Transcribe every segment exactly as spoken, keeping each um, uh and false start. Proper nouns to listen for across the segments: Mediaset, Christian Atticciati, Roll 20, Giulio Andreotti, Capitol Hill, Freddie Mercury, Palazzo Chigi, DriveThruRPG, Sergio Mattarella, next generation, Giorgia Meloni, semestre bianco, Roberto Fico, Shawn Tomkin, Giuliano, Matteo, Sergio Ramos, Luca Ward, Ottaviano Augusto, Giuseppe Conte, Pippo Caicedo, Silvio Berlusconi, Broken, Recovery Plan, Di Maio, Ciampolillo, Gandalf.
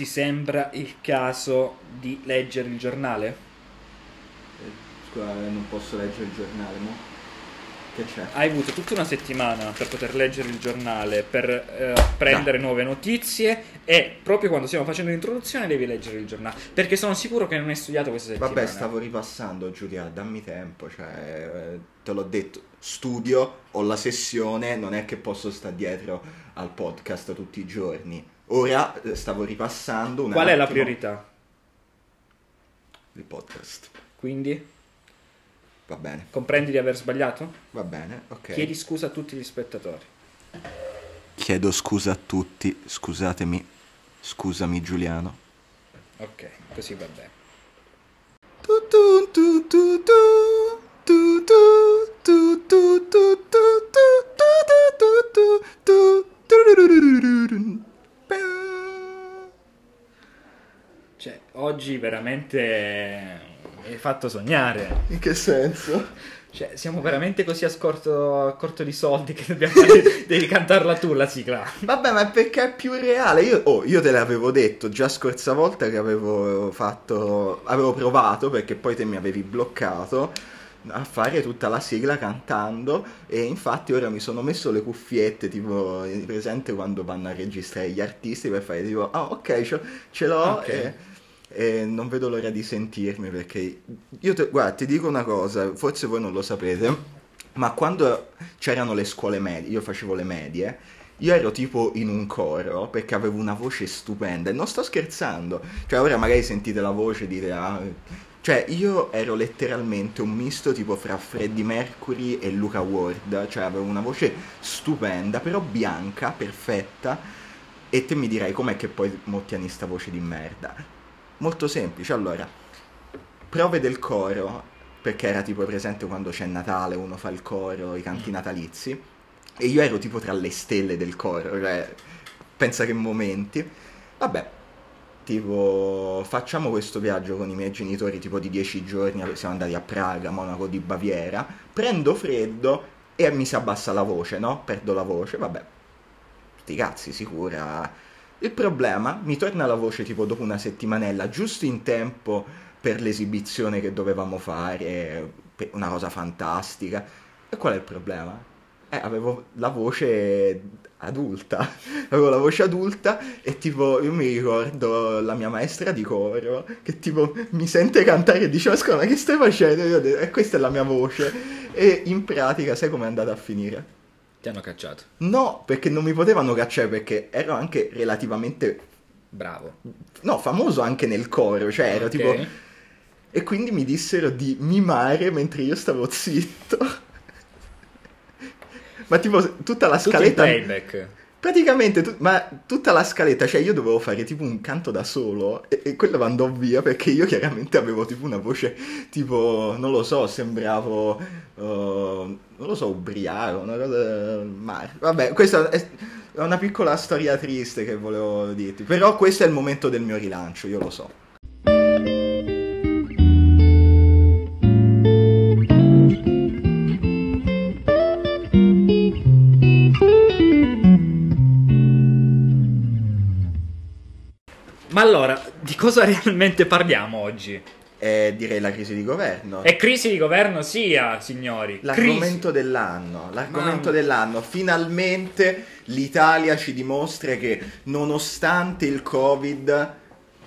ti sembra il caso di leggere il giornale? Eh, scusa, non posso leggere il giornale, no? Che c'è? Hai avuto tutta una settimana per poter leggere il giornale, per eh, prendere no. nuove notizie, e proprio quando stiamo facendo l'introduzione devi leggere il giornale, perché sono sicuro che non hai studiato questa settimana. Vabbè, stavo ripassando, Giulia, dammi tempo, cioè, te l'ho detto, studio, ho la sessione, non è che posso stare dietro al podcast tutti i giorni. Ora stavo ripassando un Qual attimo. È la priorità? Il podcast. Quindi? Va bene. Comprendi di aver sbagliato? Va bene, ok. Chiedi scusa a tutti gli spettatori. Chiedo scusa a tutti, scusatemi, scusami Giuliano. Ok, così va bene. Cioè, oggi veramente... mi hai fatto sognare. In che senso? Cioè, siamo veramente così a, scorto, a corto di soldi che dobbiamo fare, devi cantarla tu la sigla. Vabbè, ma perché è più reale. Io, oh, io te l'avevo detto già scorsa volta che avevo fatto, avevo provato, perché poi te mi avevi bloccato, a fare tutta la sigla cantando. E infatti ora mi sono messo le cuffiette, tipo presente quando vanno a registrare gli artisti, per fare tipo, ah, oh, ok, ce, ce l'ho, okay. E... e non vedo l'ora di sentirmi, perché io te, guarda, ti dico una cosa, forse voi non lo sapete, ma quando c'erano le scuole medie, io facevo le medie, io ero tipo in un coro perché avevo una voce stupenda, e non sto scherzando, cioè ora magari sentite la voce e dite ah, cioè io ero letteralmente un misto tipo fra Freddie Mercury e Luca Ward, cioè avevo una voce stupenda, però bianca, perfetta, e te mi direi com'è che poi mottiani sta voce di merda. Molto semplice, allora, prove del coro, perché era tipo presente quando c'è Natale, uno fa il coro, i canti natalizi, e io ero tipo tra le stelle del coro, cioè, pensa che momenti. Vabbè, tipo, facciamo questo viaggio con i miei genitori, tipo di dieci giorni, siamo andati a Praga, Monaco di Baviera, prendo freddo e mi si abbassa la voce, no? Perdo la voce, vabbè, sti cazzi, sicura... Il problema, mi torna la voce tipo dopo una settimanella, giusto in tempo per l'esibizione che dovevamo fare, una cosa fantastica. E qual è il problema? Eh, avevo la voce adulta, avevo la voce adulta e tipo io mi ricordo la mia maestra di coro che tipo mi sente cantare e dice, ma scusa, ma che stai facendo? E io ho detto, eh, questa è la mia voce. E in pratica sai com'è andata a finire? Ti hanno cacciato? No, perché non mi potevano cacciare, perché ero anche relativamente... bravo. No, famoso anche nel coro, cioè ero okay. Tipo... E quindi mi dissero di mimare mentre io stavo zitto. Ma tipo tutta la scaletta... Tutto il playback. Praticamente, tu... ma tutta la scaletta, cioè io dovevo fare tipo un canto da solo e, e quello andò via perché io chiaramente avevo tipo una voce tipo, non lo so, sembravo... Uh... non lo so, ubriaco, una cosa... male. Vabbè, questa è una piccola storia triste che volevo dirti, però questo è il momento del mio rilancio, io lo so. Ma allora, di cosa realmente parliamo oggi? Eh, direi la crisi di governo. E crisi di governo sia, signori. L'argomento crisi. dell'anno, l'argomento Mamma. dell'anno. Finalmente l'Italia ci dimostra che nonostante il Covid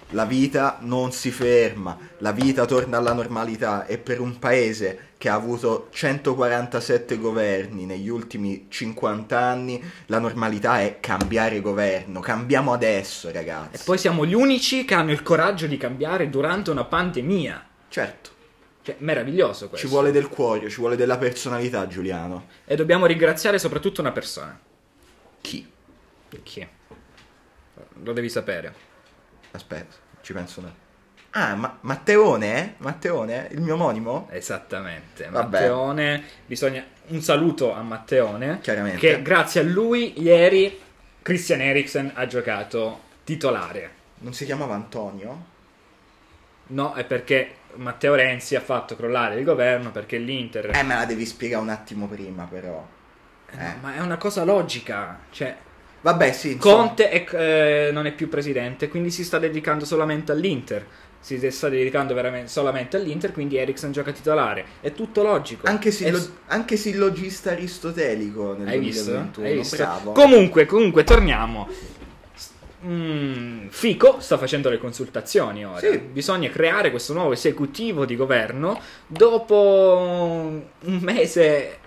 la vita non si ferma, la vita torna alla normalità, e per un paese che ha avuto centoquarantasette governi negli ultimi cinquanta anni, la normalità è cambiare governo. Cambiamo adesso, ragazzi. E poi siamo gli unici che hanno il coraggio di cambiare durante una pandemia. Certo. Cioè, meraviglioso questo. Ci vuole del cuore, ci vuole della personalità, Giuliano. E dobbiamo ringraziare soprattutto una persona. Chi? Chi? Lo devi sapere. Aspetta, ci penso un attimo. Ah, ma Matteone, eh? Matteone, il mio omonimo? Esattamente, vabbè. Matteone, bisogna un saluto a Matteone, chiaramente, che grazie a lui ieri Christian Eriksen ha giocato titolare. Non si chiamava Antonio? No, è perché Matteo Renzi ha fatto crollare il governo perché l'Inter... Eh, me la devi spiegare un attimo prima però. Eh, eh. No, ma è una cosa logica, cioè... Vabbè, sì, Conte è, eh, non è più presidente, quindi si sta dedicando solamente all'Inter. Si sta dedicando veramente solamente all'Inter, quindi Eriksen gioca titolare. È tutto logico. Anche sillogista lo, aristotelico nel hai duemilaventuno. Visto? Hai visto? Comunque, comunque, torniamo. Mm, Fico sta facendo le consultazioni ora. Sì. Bisogna creare questo nuovo esecutivo di governo dopo un mese,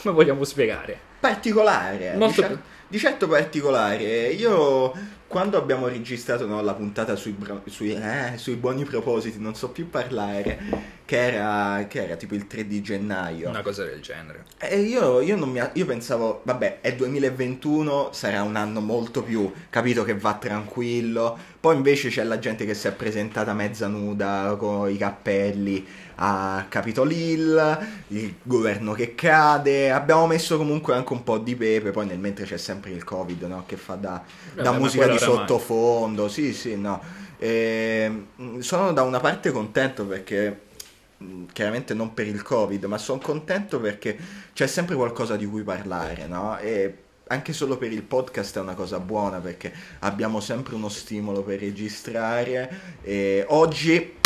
come vogliamo spiegare? Particolare. Molto diciamo... Di certo particolare. Io, quando abbiamo registrato no, la puntata sui, bra- sui, eh, sui buoni propositi, non so più parlare, che era, che era tipo il tre di gennaio. Una cosa del genere. E io, io, non mi, io pensavo, vabbè, è duemilaventuno, sarà un anno molto più, capito, che va tranquillo. Poi invece c'è la gente che si è presentata mezza nuda, con i cappelli, a Capitol Hill, il governo che cade. Abbiamo messo comunque anche un po' di pepe, poi nel mentre c'è sempre il Covid, no? Che fa da, eh, da beh, musica di sottofondo, mai. Sì, sì, no. E sono da una parte contento perché, chiaramente non per il Covid, ma sono contento perché c'è sempre qualcosa di cui parlare, no? E anche solo per il podcast è una cosa buona perché abbiamo sempre uno stimolo per registrare. E oggi...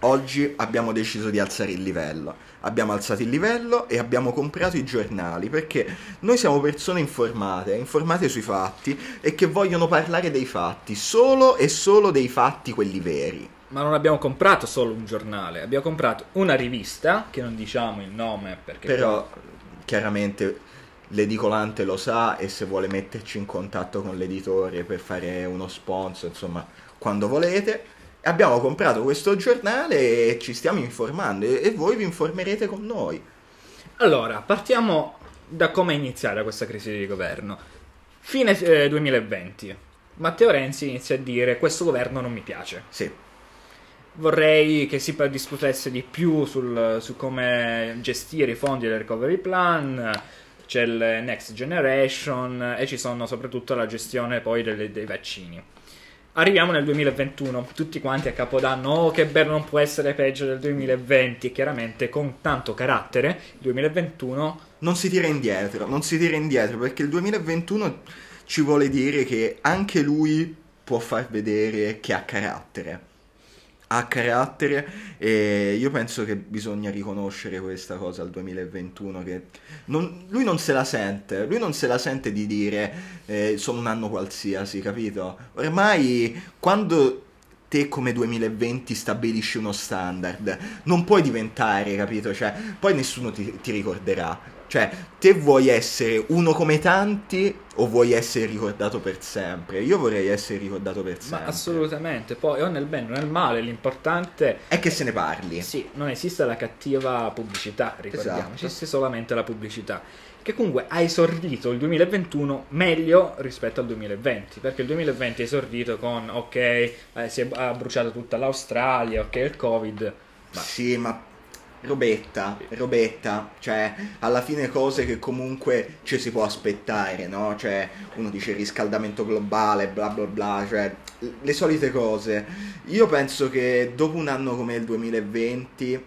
Oggi abbiamo deciso di alzare il livello, abbiamo alzato il livello e abbiamo comprato i giornali, perché noi siamo persone informate, informate sui fatti e che vogliono parlare dei fatti, solo e solo dei fatti quelli veri. Ma non abbiamo comprato solo un giornale, abbiamo comprato una rivista, che non diciamo il nome perché... Però chiaramente... l'edicolante lo sa, e se vuole metterci in contatto con l'editore per fare uno sponsor, insomma, quando volete. Abbiamo comprato questo giornale e ci stiamo informando, e voi vi informerete con noi. Allora, partiamo da come è iniziata questa crisi di governo. Fine eh, duemilaventi, Matteo Renzi inizia a dire: questo governo non mi piace. Sì. Vorrei che si discutesse di più sul, su come gestire i fondi del Recovery Plan. C'è il next generation e ci sono soprattutto la gestione poi delle, dei vaccini. Arriviamo nel duemilaventuno, tutti quanti a Capodanno: oh, che bello, non può essere peggio del duemilaventi. Chiaramente con tanto carattere il duemilaventuno non si tira indietro, non si tira indietro perché il duemilaventuno ci vuole dire che anche lui può far vedere che ha carattere. Ha carattere, e io penso che bisogna riconoscere questa cosa al duemilaventuno, che non, lui non se la sente, lui non se la sente di dire eh, sono un anno qualsiasi, capito? Ormai quando te come duemilaventi stabilisci uno standard non puoi diventare, capito? Cioè, poi nessuno ti, ti ricorderà. Cioè, te vuoi essere uno come tanti o vuoi essere ricordato per sempre? Io vorrei essere ricordato per sempre. Ma assolutamente, poi o nel bene o nel male, l'importante è che se ne parli. Sì, non esiste la cattiva pubblicità, ricordiamoci, esatto. Esiste solamente la pubblicità, che comunque ha esordito il duemilaventuno meglio rispetto al duemilaventi, perché il duemilaventi è esordito con ok, eh, si è bruciata tutta l'Australia, ok, il Covid. Ma... Sì, ma... Robetta, robetta, cioè alla fine cose che comunque ci si può aspettare, no? Cioè uno dice riscaldamento globale, bla bla bla, cioè le solite cose. Io penso che dopo un anno come il duemilaventi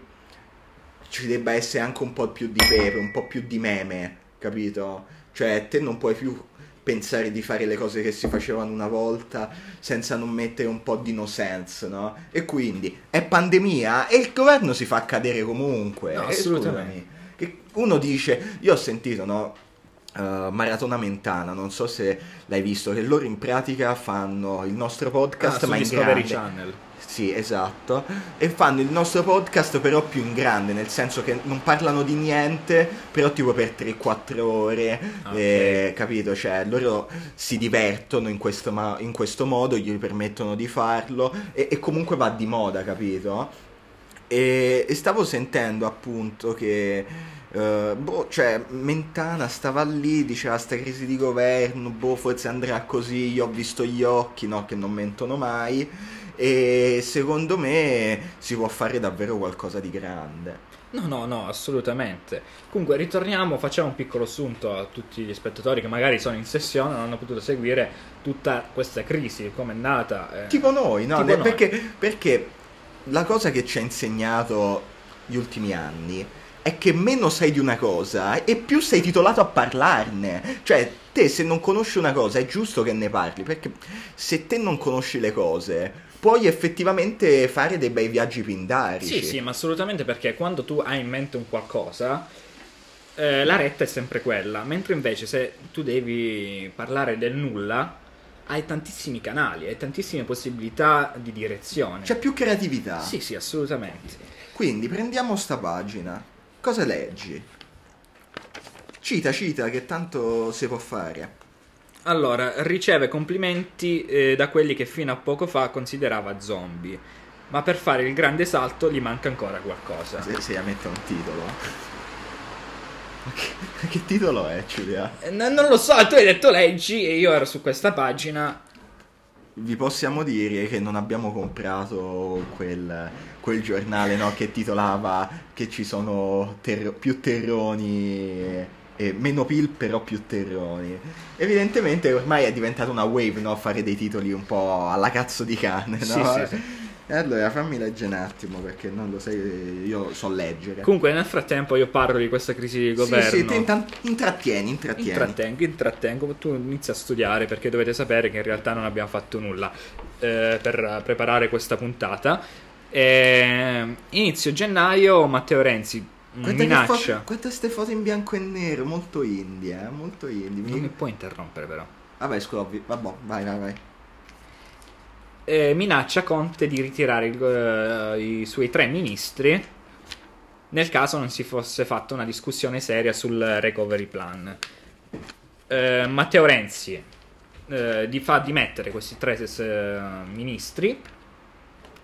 ci debba essere anche un po' più di pepe, un po' più di meme, capito? Cioè te non puoi più pensare di fare le cose che si facevano una volta senza non mettere un po' di no sense, no? E quindi è pandemia e il governo si fa cadere comunque. No, assolutamente. Scusami, uno dice, io ho sentito, no, uh, Maratona Mentana, non so se l'hai visto, che loro in pratica fanno il nostro podcast ah, ma in grande. Channel. Sì, esatto. E fanno il nostro podcast però più in grande, nel senso che non parlano di niente, però tipo per tre quattro ore, okay. eh, capito? Cioè, loro si divertono in questo, ma- in questo modo, gli permettono di farlo e, e comunque va di moda, capito? E, e stavo sentendo appunto che... Uh, boh, cioè Mentana stava lì, diceva sta crisi di governo, boh, forse andrà così, io ho visto gli occhi, no, che non mentono mai, e secondo me si può fare davvero qualcosa di grande. No, no, no, assolutamente. Comunque ritorniamo, facciamo un piccolo assunto a tutti gli spettatori che magari sono in sessione, non hanno potuto seguire tutta questa crisi, come è nata, eh. Tipo noi, no? Tipo perché, noi. Perché la cosa che ci ha insegnato gli ultimi anni è che meno sai di una cosa e più sei titolato a parlarne. Cioè, te se non conosci una cosa è giusto che ne parli, perché se te non conosci le cose puoi effettivamente fare dei bei viaggi pindarici. Sì, sì, ma assolutamente, perché quando tu hai in mente un qualcosa, eh, la retta è sempre quella. Mentre invece se tu devi parlare del nulla, hai tantissimi canali, hai tantissime possibilità di direzione. C'è più creatività. Sì, sì, assolutamente. Quindi prendiamo sta pagina. Cosa leggi? Cita, cita, che tanto si può fare. Allora, riceve complimenti eh, da quelli che fino a poco fa considerava zombie, ma per fare il grande salto gli manca ancora qualcosa. Se, se la mette un titolo. Ma che, che titolo è, Giulia? Eh, no, non lo so, tu hai detto leggi e io ero su questa pagina. Vi possiamo dire che non abbiamo comprato quel, quel giornale, no, che titolava che ci sono ter- più terroni, e meno P I L però più terroni. Evidentemente ormai è diventata una wave, no, fare dei titoli un po' alla cazzo di cane, no? Sì, sì, sì. Allora fammi leggere un attimo, perché non lo sai, io so leggere. Comunque nel frattempo io parlo di questa crisi di governo. Sì, sì, intant- intrattieni, intrattieni. Intrattengo, intrattengo, tu inizi a studiare, perché dovete sapere che in realtà non abbiamo fatto nulla eh, per preparare questa puntata. E inizio gennaio Matteo Renzi guarda minaccia. Quante ste foto in bianco e nero, molto indie, eh? molto indie. Mi... Non mi puoi interrompere però. Vabbè, scusi, vabbè, vai, vai, vai. Eh, minaccia Conte di ritirare il, uh, i suoi tre ministri nel caso non si fosse fatta una discussione seria sul recovery plan. eh, Matteo Renzi eh, di fa dimettere questi tre uh, ministri,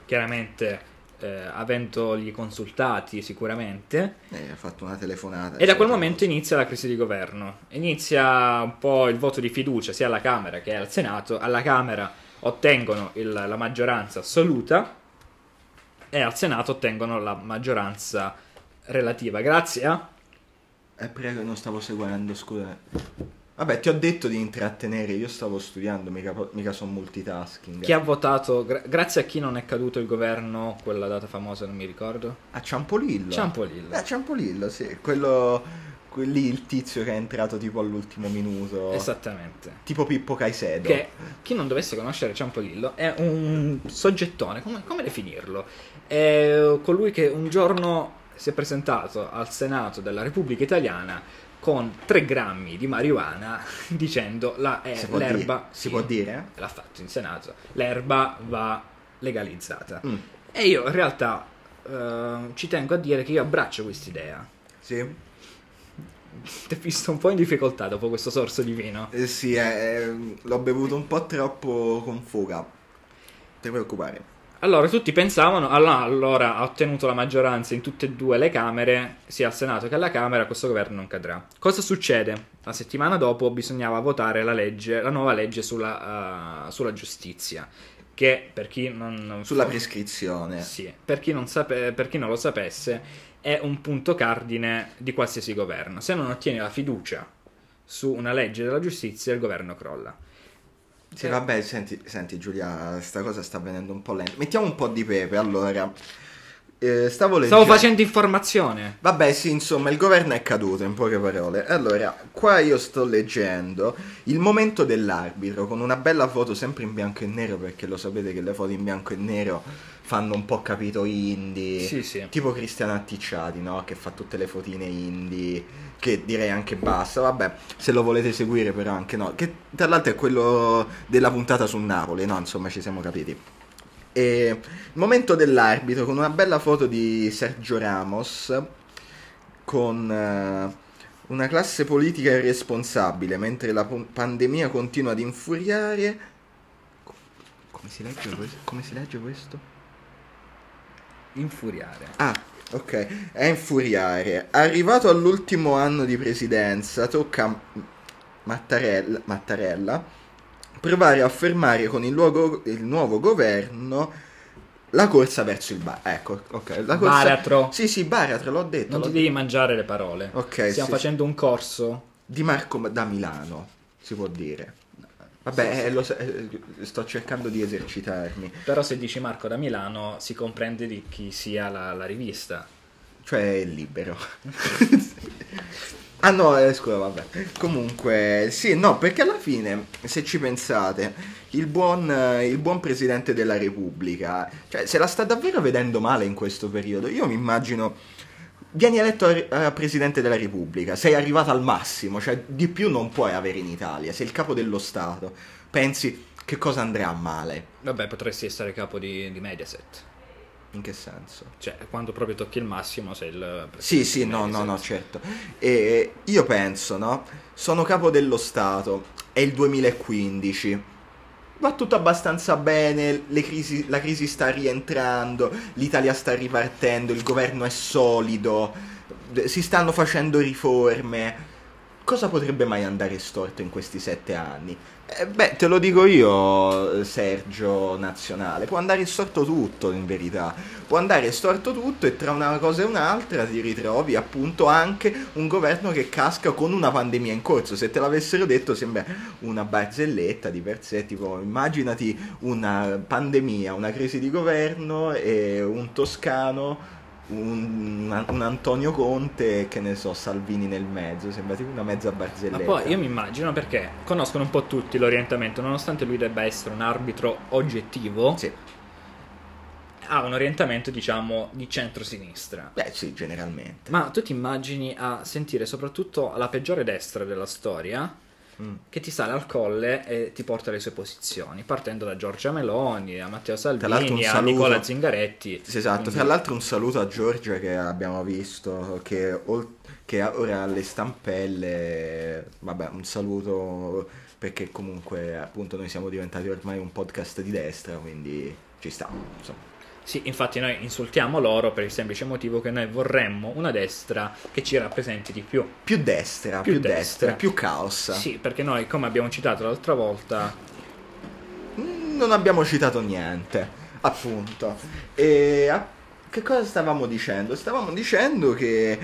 chiaramente eh, avendoli consultati sicuramente, eh, ha fatto una telefonata e da quel momento inizia la crisi di governo, inizia un po' il voto di fiducia sia alla Camera che al Senato. Alla Camera ottengono il, la maggioranza assoluta e al Senato ottengono la maggioranza relativa. Grazie a... Eh, prego, non stavo seguendo, scusa. Vabbè, ti ho detto di intrattenere, io stavo studiando, mica, mica sono multitasking. Chi ha votato, gra- grazie a chi non è caduto il governo, quella data famosa, non mi ricordo. A Ciampolillo. Ciampolillo. Eh, Ciampolillo, sì, quello... Lì il tizio che è entrato tipo all'ultimo minuto. Esattamente. Tipo Pippo Caicedo. Che, chi non dovesse conoscere Ciampolillo, è un soggettone, come, come definirlo? È colui che un giorno si è presentato al Senato della Repubblica Italiana con tre grammi di marijuana dicendo la, eh, si l'erba... Dire. Si sì, può dire? L'ha fatto in Senato. L'erba va legalizzata. Mm. E io in realtà eh, ci tengo a dire che io abbraccio quest'idea. Sì? Ti ho visto un po' in difficoltà dopo questo sorso di vino. Eh sì, eh, l'ho bevuto un po' troppo con fuga. Ti preoccupare. Allora, tutti pensavano, allora ha ottenuto la maggioranza in tutte e due le Camere, sia al Senato che alla Camera, questo governo non cadrà. Cosa succede? La settimana dopo bisognava votare la legge, la nuova legge sulla, uh, sulla giustizia. Che per chi non, non sulla prescrizione. Sì, per chi non sape, per chi non lo sapesse, è un punto cardine di qualsiasi governo. Se non ottieni la fiducia su una legge della giustizia, il governo crolla. Sì, eh. vabbè, senti, senti Giulia, sta cosa sta venendo un po' lenta. Mettiamo un po' di pepe, allora. Eh, stavo leggendo... Stavo facendo informazione. Vabbè, sì, insomma, il governo è caduto, in poche parole. Allora, qua io sto leggendo il momento dell'arbitro, con una bella foto sempre in bianco e nero, perché lo sapete che le foto in bianco e nero... fanno un po' capito indie, sì, sì. Tipo Christian Atticciati, no? Che fa tutte le fotine indie, che direi anche basta, vabbè, se lo volete seguire però anche no, che tra l'altro è quello della puntata su Napoli, no? Insomma, ci siamo capiti. E il momento dell'arbitro, con una bella foto di Sergio Ramos, con... Uh... una classe politica irresponsabile, mentre la p- pandemia continua ad infuriare. Come si legge questo? Come si legge questo? Infuriare. Ah, ok. È infuriare. Arrivato all'ultimo anno di presidenza, tocca a Mattarella, Mattarella provare a fermare con il, luogo, il nuovo governo la corsa verso il bar. Ecco, ok. La corsa... Baratro. Sì, sì, baratro, l'ho detto. Non l'ho... ti devi mangiare le parole. Ok. Stiamo sì, facendo sì. un corso di Marco da Milano, si può dire. Vabbè, sì, sì. Eh, lo so, eh, sto cercando di esercitarmi. Però se dici Marco da Milano si comprende di chi sia la, la rivista. cioè libero. Ah no, eh, scusa, vabbè. Comunque, sì, no, perché alla fine, se ci pensate, il buon, il buon Presidente della Repubblica, cioè, se la sta davvero vedendo male in questo periodo. Io mi immagino, vieni eletto a, a Presidente della Repubblica, sei arrivato al massimo, cioè di più non puoi avere in Italia, sei il capo dello Stato, pensi che cosa andrà male? Vabbè, potresti essere capo di, di Mediaset. In che senso? Cioè, quando proprio tocchi il massimo sei il... Sì, sì, no, no, no, certo. E io penso, no? Sono capo dello Stato, è il duemilaquindici, va tutto abbastanza bene, le crisi, la crisi sta rientrando, l'Italia sta ripartendo, il governo è solido, si stanno facendo riforme. Cosa potrebbe mai andare storto in questi sette anni? Eh, beh, te lo dico io, Sergio Nazionale, può andare storto tutto, in verità. Può andare storto tutto e tra una cosa e un'altra ti ritrovi appunto anche un governo che casca con una pandemia in corso. Se te l'avessero detto sembra una barzelletta di per sé, tipo immaginati una pandemia, una crisi di governo e un toscano... Un, un Antonio Conte, che ne so, Salvini nel mezzo, sembra tipo una mezza barzelletta. Ma poi io mi immagino, perché conoscono un po' tutti l'orientamento, nonostante lui debba essere un arbitro oggettivo, sì, ha un orientamento, diciamo, di centro-sinistra. Beh sì, generalmente. Ma tu ti immagini a sentire soprattutto la peggiore destra della storia, mm, che ti sale al colle e ti porta alle sue posizioni, partendo da Giorgia Meloni a Matteo Salvini, a Nicola Zingaretti. Sì, esatto. Quindi... tra l'altro un saluto a Giorgia, che abbiamo visto che, che ora alle stampelle, vabbè, un saluto, perché comunque appunto noi siamo diventati ormai un podcast di destra, quindi ci sta, insomma. Sì, infatti noi insultiamo loro per il semplice motivo che noi vorremmo una destra che ci rappresenti di più. Più destra, più, più destra, destra, più caos. Sì, perché noi, come abbiamo citato l'altra volta, non abbiamo citato niente, appunto. E a... che cosa stavamo dicendo? Stavamo dicendo che...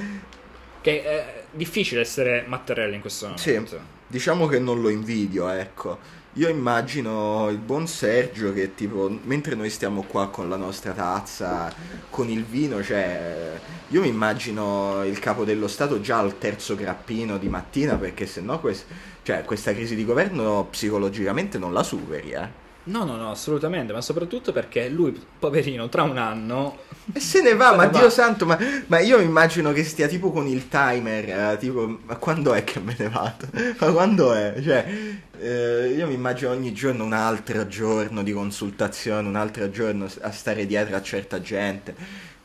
che è difficile essere Mattarella in questo momento. Sì, diciamo che non lo invidio, ecco. Io immagino il buon Sergio che tipo, mentre noi stiamo qua con la nostra tazza, con il vino, cioè, io mi immagino il capo dello Stato già al terzo grappino di mattina, perché sennò quest- cioè, questa crisi di governo psicologicamente non la superi, eh. No, no, no, assolutamente, ma soprattutto perché lui, poverino, tra un anno... E se ne va, se ma ne Dio va. santo, ma, ma io immagino che stia tipo con il timer, eh, tipo, ma quando è che me ne vado? Ma quando è? Cioè, eh, io mi immagino ogni giorno un altro giorno di consultazione, un altro giorno a stare dietro a certa gente.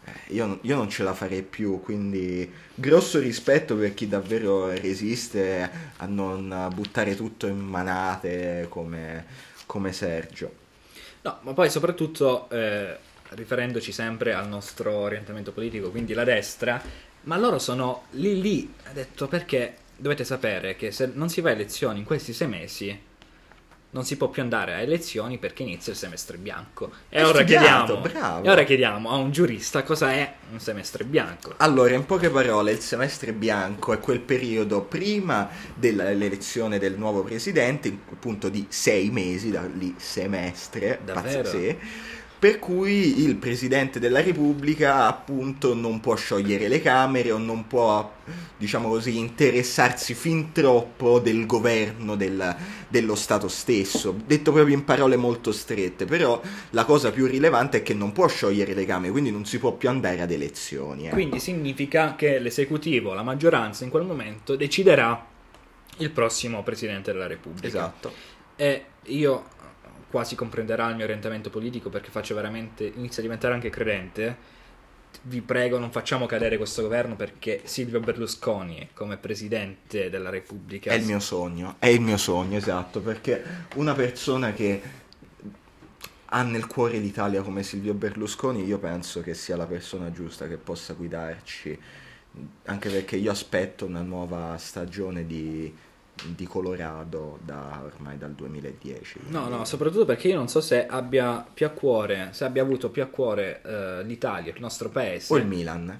Eh, io, io non ce la farei più, quindi grosso rispetto per chi davvero resiste a non buttare tutto in manate come... come Sergio. No, ma poi soprattutto eh, riferendoci sempre al nostro orientamento politico, quindi la destra, ma loro sono lì lì, ha detto, perché dovete sapere che se non si va a elezioni in questi sei mesi non si può più andare a elezioni perché inizia il semestre bianco. E ora, studiato, chiediamo, e ora chiediamo a un giurista cosa è un semestre bianco. Allora, in poche parole, il semestre bianco è quel periodo prima dell'elezione del nuovo presidente, appunto di sei mesi, da lì semestre, davvero? Sì, per cui il Presidente della Repubblica appunto non può sciogliere le Camere o non può, diciamo così, interessarsi fin troppo del governo del, dello Stato stesso, detto proprio in parole molto strette, però la cosa più rilevante è che non può sciogliere le Camere, quindi non si può più andare ad elezioni. Eh. Quindi significa che l'esecutivo, la maggioranza in quel momento deciderà il prossimo Presidente della Repubblica. Esatto. E io... quasi comprenderà il mio orientamento politico, perché faccio veramente, inizio a diventare anche credente, vi prego non facciamo cadere questo governo, perché Silvio Berlusconi come presidente della Repubblica è il mio sogno, è il mio sogno, esatto, perché una persona che ha nel cuore l'Italia come Silvio Berlusconi io penso che sia la persona giusta che possa guidarci, anche perché io aspetto una nuova stagione di... di Colorado da ormai dal duemiladieci. No, no, soprattutto perché io non so se abbia più a cuore, se abbia avuto più a cuore eh, l'Italia, il nostro paese, o il Milan.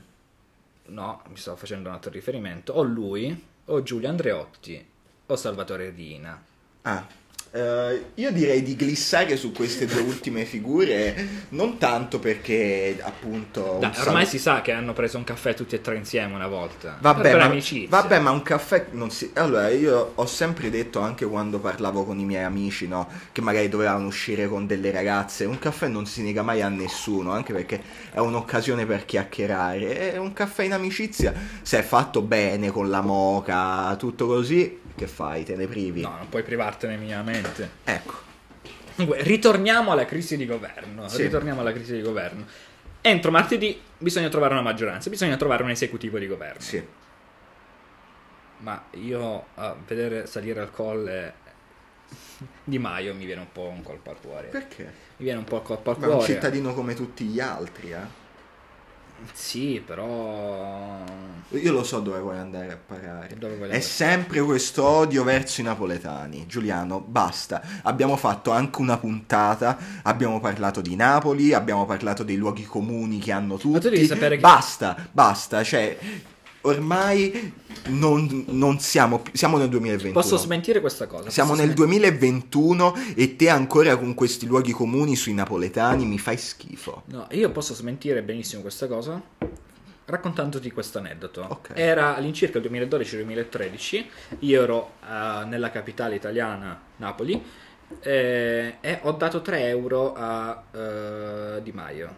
No, mi sto facendo un altro riferimento. O lui, o Giulio Andreotti, o Salvatore Rina. Ah. Uh, io direi di glissare su queste due ultime figure, non tanto perché appunto da, ormai sal... si sa che hanno preso un caffè tutti e tre insieme una volta, vabbè, per ma, amicizia. Vabbè, ma un caffè non si... Allora, io ho sempre detto, anche quando parlavo con i miei amici, no, che magari dovevano uscire con delle ragazze, un caffè non si nega mai a nessuno, anche perché è un'occasione per chiacchierare, e un caffè in amicizia, se è fatto bene con la moca, tutto così, che fai? Te ne privi? No, non puoi privartene minimamente. Ecco. Dunque, ritorniamo alla crisi di governo. Sì. Ritorniamo alla crisi di governo. Entro martedì bisogna trovare una maggioranza, bisogna trovare un esecutivo di governo. Sì. Ma io a vedere salire al colle Di Maio mi viene un po' un colpo al cuore. Perché? Mi viene un po' il colpo al Ma cuore. Ma un cittadino come tutti gli altri, eh? Sì, però io lo so dove vuoi andare a parare. È sempre questo odio verso i napoletani. Giuliano, basta. Abbiamo fatto anche una puntata, abbiamo parlato di Napoli, abbiamo parlato dei luoghi comuni che hanno tutti. Ma tu devi sapere che... Basta, basta, cioè ormai non, non siamo siamo nel duemilaventuno. Posso smentire questa cosa? Siamo nel smentire. duemilaventuno e te ancora con questi luoghi comuni sui napoletani mi fai schifo. No, io posso smentire benissimo questa cosa raccontandoti questo aneddoto. Okay. Era all'incirca il duemiladodici duemilatredici, io ero uh, nella capitale italiana, Napoli, eh, e ho dato tre euro a uh, Di Maio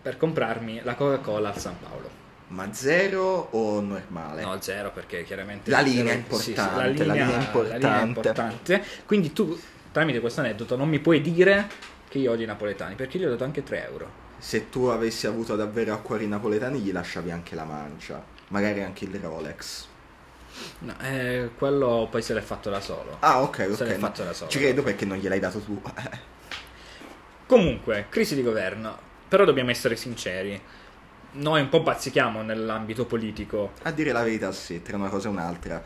per comprarmi la Coca-Cola al San Paolo. Ma zero o normale? No, zero, perché chiaramente la linea è importante, la linea è importante. Quindi tu, tramite questo aneddoto, non mi puoi dire che io odio i napoletani, perché io gli ho dato anche tre euro. Se tu avessi avuto davvero a cuore i napoletani, gli lasciavi anche la mancia, magari anche il Rolex. No, eh, quello poi se l'è fatto da solo. Ah, ok, ok. Se l'è fatto da solo. Ci credo, perché non gliel'hai dato tu. Comunque, crisi di governo. Però dobbiamo essere sinceri. Noi un po' bazzichiamo nell'ambito politico. A dire la verità, sì, tra una cosa e un'altra.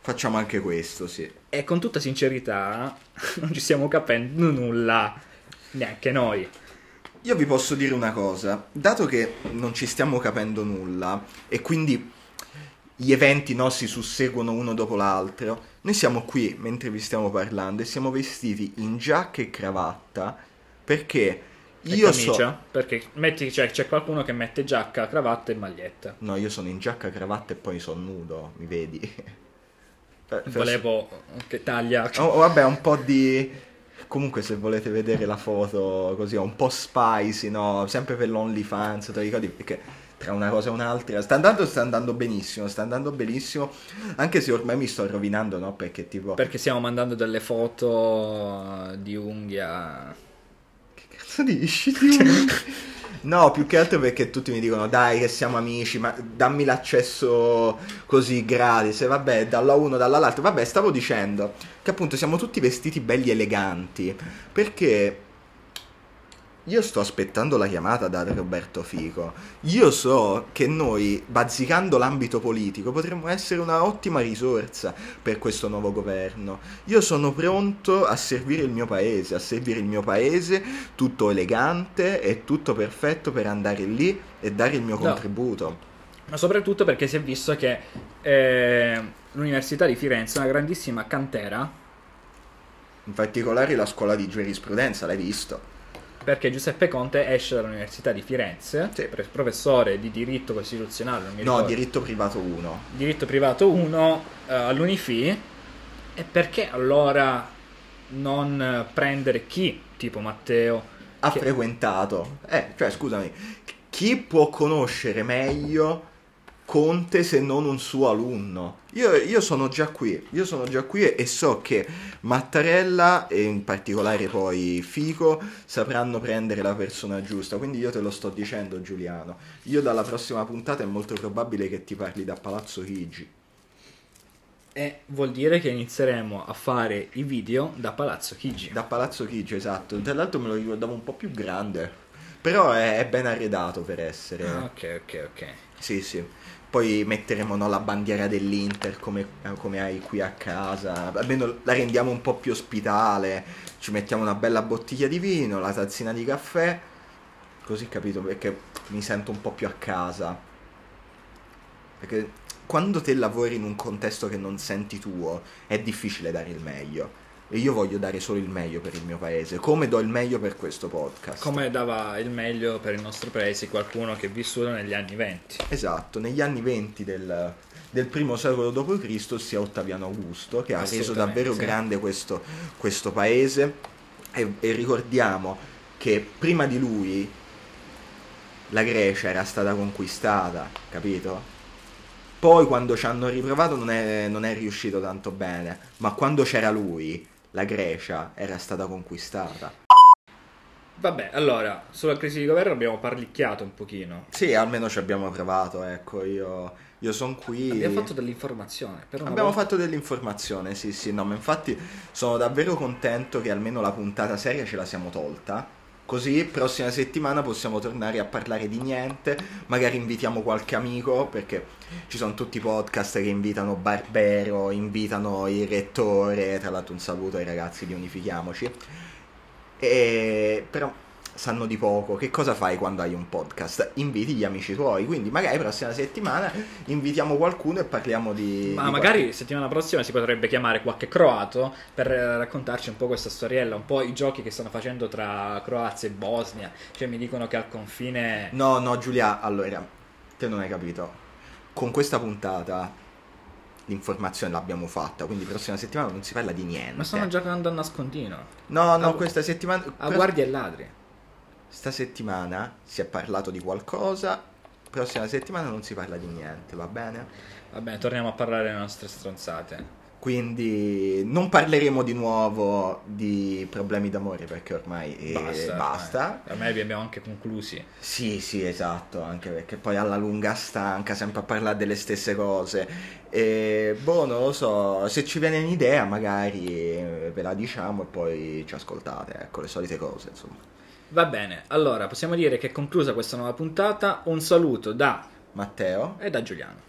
Facciamo anche questo, sì. E con tutta sincerità non ci stiamo capendo nulla, neanche noi. Io vi posso dire una cosa. Dato che non ci stiamo capendo nulla, e quindi gli eventi, no, si susseguono uno dopo l'altro, noi siamo qui, mentre vi stiamo parlando, e siamo vestiti in giacca e cravatta, perché... Io camicia, so perché metti, cioè, c'è qualcuno che mette giacca, cravatta e maglietta. No, io sono in giacca, cravatta e poi sono nudo, mi vedi? Volevo che taglia. Oh, vabbè, un po' di... Comunque, se volete vedere la foto così, un po' spicy, no? Sempre per l'OnlyFans, te ricordi? Perché tra una cosa e un'altra sta andando sta andando benissimo sta andando benissimo anche se ormai mi sto rovinando, no? Perché tipo perché stiamo mandando delle foto di unghia. Dici, no, più che altro perché tutti mi dicono dai che siamo amici, ma dammi l'accesso così gratis, vabbè, dalla uno dall'altro. Vabbè, stavo dicendo che appunto siamo tutti vestiti belli eleganti, perché io sto aspettando la chiamata da Roberto Fico. Io so che noi, bazzicando l'ambito politico, potremmo essere una ottima risorsa per questo nuovo governo. Io sono pronto a servire il mio paese, a servire il mio paese tutto elegante e tutto perfetto per andare lì e dare il mio no. contributo. Ma soprattutto perché si è visto che eh, l'Università di Firenze è una grandissima cantera. In particolare la scuola di giurisprudenza, l'hai visto? Perché Giuseppe Conte esce dall'Università di Firenze, sì. Professore di diritto costituzionale, non mi ricordo. No, diritto privato uno. Diritto privato uno uh, all'Unifi. E perché allora non prendere chi, tipo Matteo, ha che... frequentato? Eh, cioè, scusami, chi può conoscere meglio Conte se non un suo alunno? Io, io sono già qui, io sono già qui e so che Mattarella e in particolare poi Fico sapranno prendere la persona giusta, quindi io te lo sto dicendo, Giuliano. Io dalla prossima puntata è molto probabile che ti parli da Palazzo Chigi. E vuol dire che inizieremo a fare i video da Palazzo Chigi. Da Palazzo Chigi, esatto. Tra l'altro me lo ricordavo un po' più grande. Però è, è ben arredato per essere. Ah, ok, ok, ok. Sì, sì. Poi metteremo, no, la bandiera dell'Inter come, come hai qui a casa, almeno la rendiamo un po' più ospitale, ci mettiamo una bella bottiglia di vino, la tazzina di caffè, così, capito, perché mi sento un po' più a casa. Perché quando te lavori in un contesto che non senti tuo è difficile dare il meglio. e io voglio dare solo il meglio per il mio paese, come do il meglio per questo podcast, come dava il meglio per il nostro paese qualcuno che è vissuto negli anni venti, esatto, negli anni venti del, del primo secolo dopo Cristo, sia Ottaviano Augusto, che ha reso davvero sì. grande questo, questo paese, e, e ricordiamo che prima di lui la Grecia era stata conquistata, capito? Poi quando ci hanno riprovato non è, non è riuscito tanto bene, ma quando c'era lui la Grecia era stata conquistata. Vabbè, allora, sulla crisi di governo abbiamo parlicchiato un pochino. Sì, almeno ci abbiamo provato, ecco, io, io sono qui. Abbiamo fatto dell'informazione. Per una abbiamo volta... fatto dell'informazione, sì, sì, no, ma infatti sono davvero contento che almeno la puntata seria ce la siamo tolta. Così prossima settimana possiamo tornare a parlare di niente, magari invitiamo qualche amico, perché ci sono tutti i podcast che invitano Barbero, invitano il rettore, tra l'altro un saluto ai ragazzi di Unifichiamoci, e... però sanno di poco. Che cosa fai quando hai un podcast? Inviti gli amici tuoi, quindi magari prossima settimana invitiamo qualcuno e parliamo di... Ma di magari qualche... settimana prossima si potrebbe chiamare qualche croato per raccontarci un po' questa storiella, un po' i giochi che stanno facendo tra Croazia e Bosnia, cioè mi dicono che al confine... No, no Giulia, allora, te non hai capito, con questa puntata... l'informazione l'abbiamo fatta, quindi prossima settimana non si parla di niente. Ma stanno giocando a nascondino. No, no, a, questa settimana... A guardie e ladri. Sta settimana si è parlato di qualcosa, prossima settimana non si parla di niente, va bene? Va bene, torniamo a parlare delle nostre stronzate. Quindi non parleremo di nuovo di problemi d'amore, perché ormai basta, basta. Ormai vi abbiamo anche conclusi. Sì, sì, esatto, anche perché poi alla lunga stanca sempre a parlare delle stesse cose. E boh, non lo so, se ci viene un'idea magari ve la diciamo e poi ci ascoltate, ecco, le solite cose, insomma. Va bene, allora possiamo dire che è conclusa questa nuova puntata. Un saluto da Matteo e da Giuliano.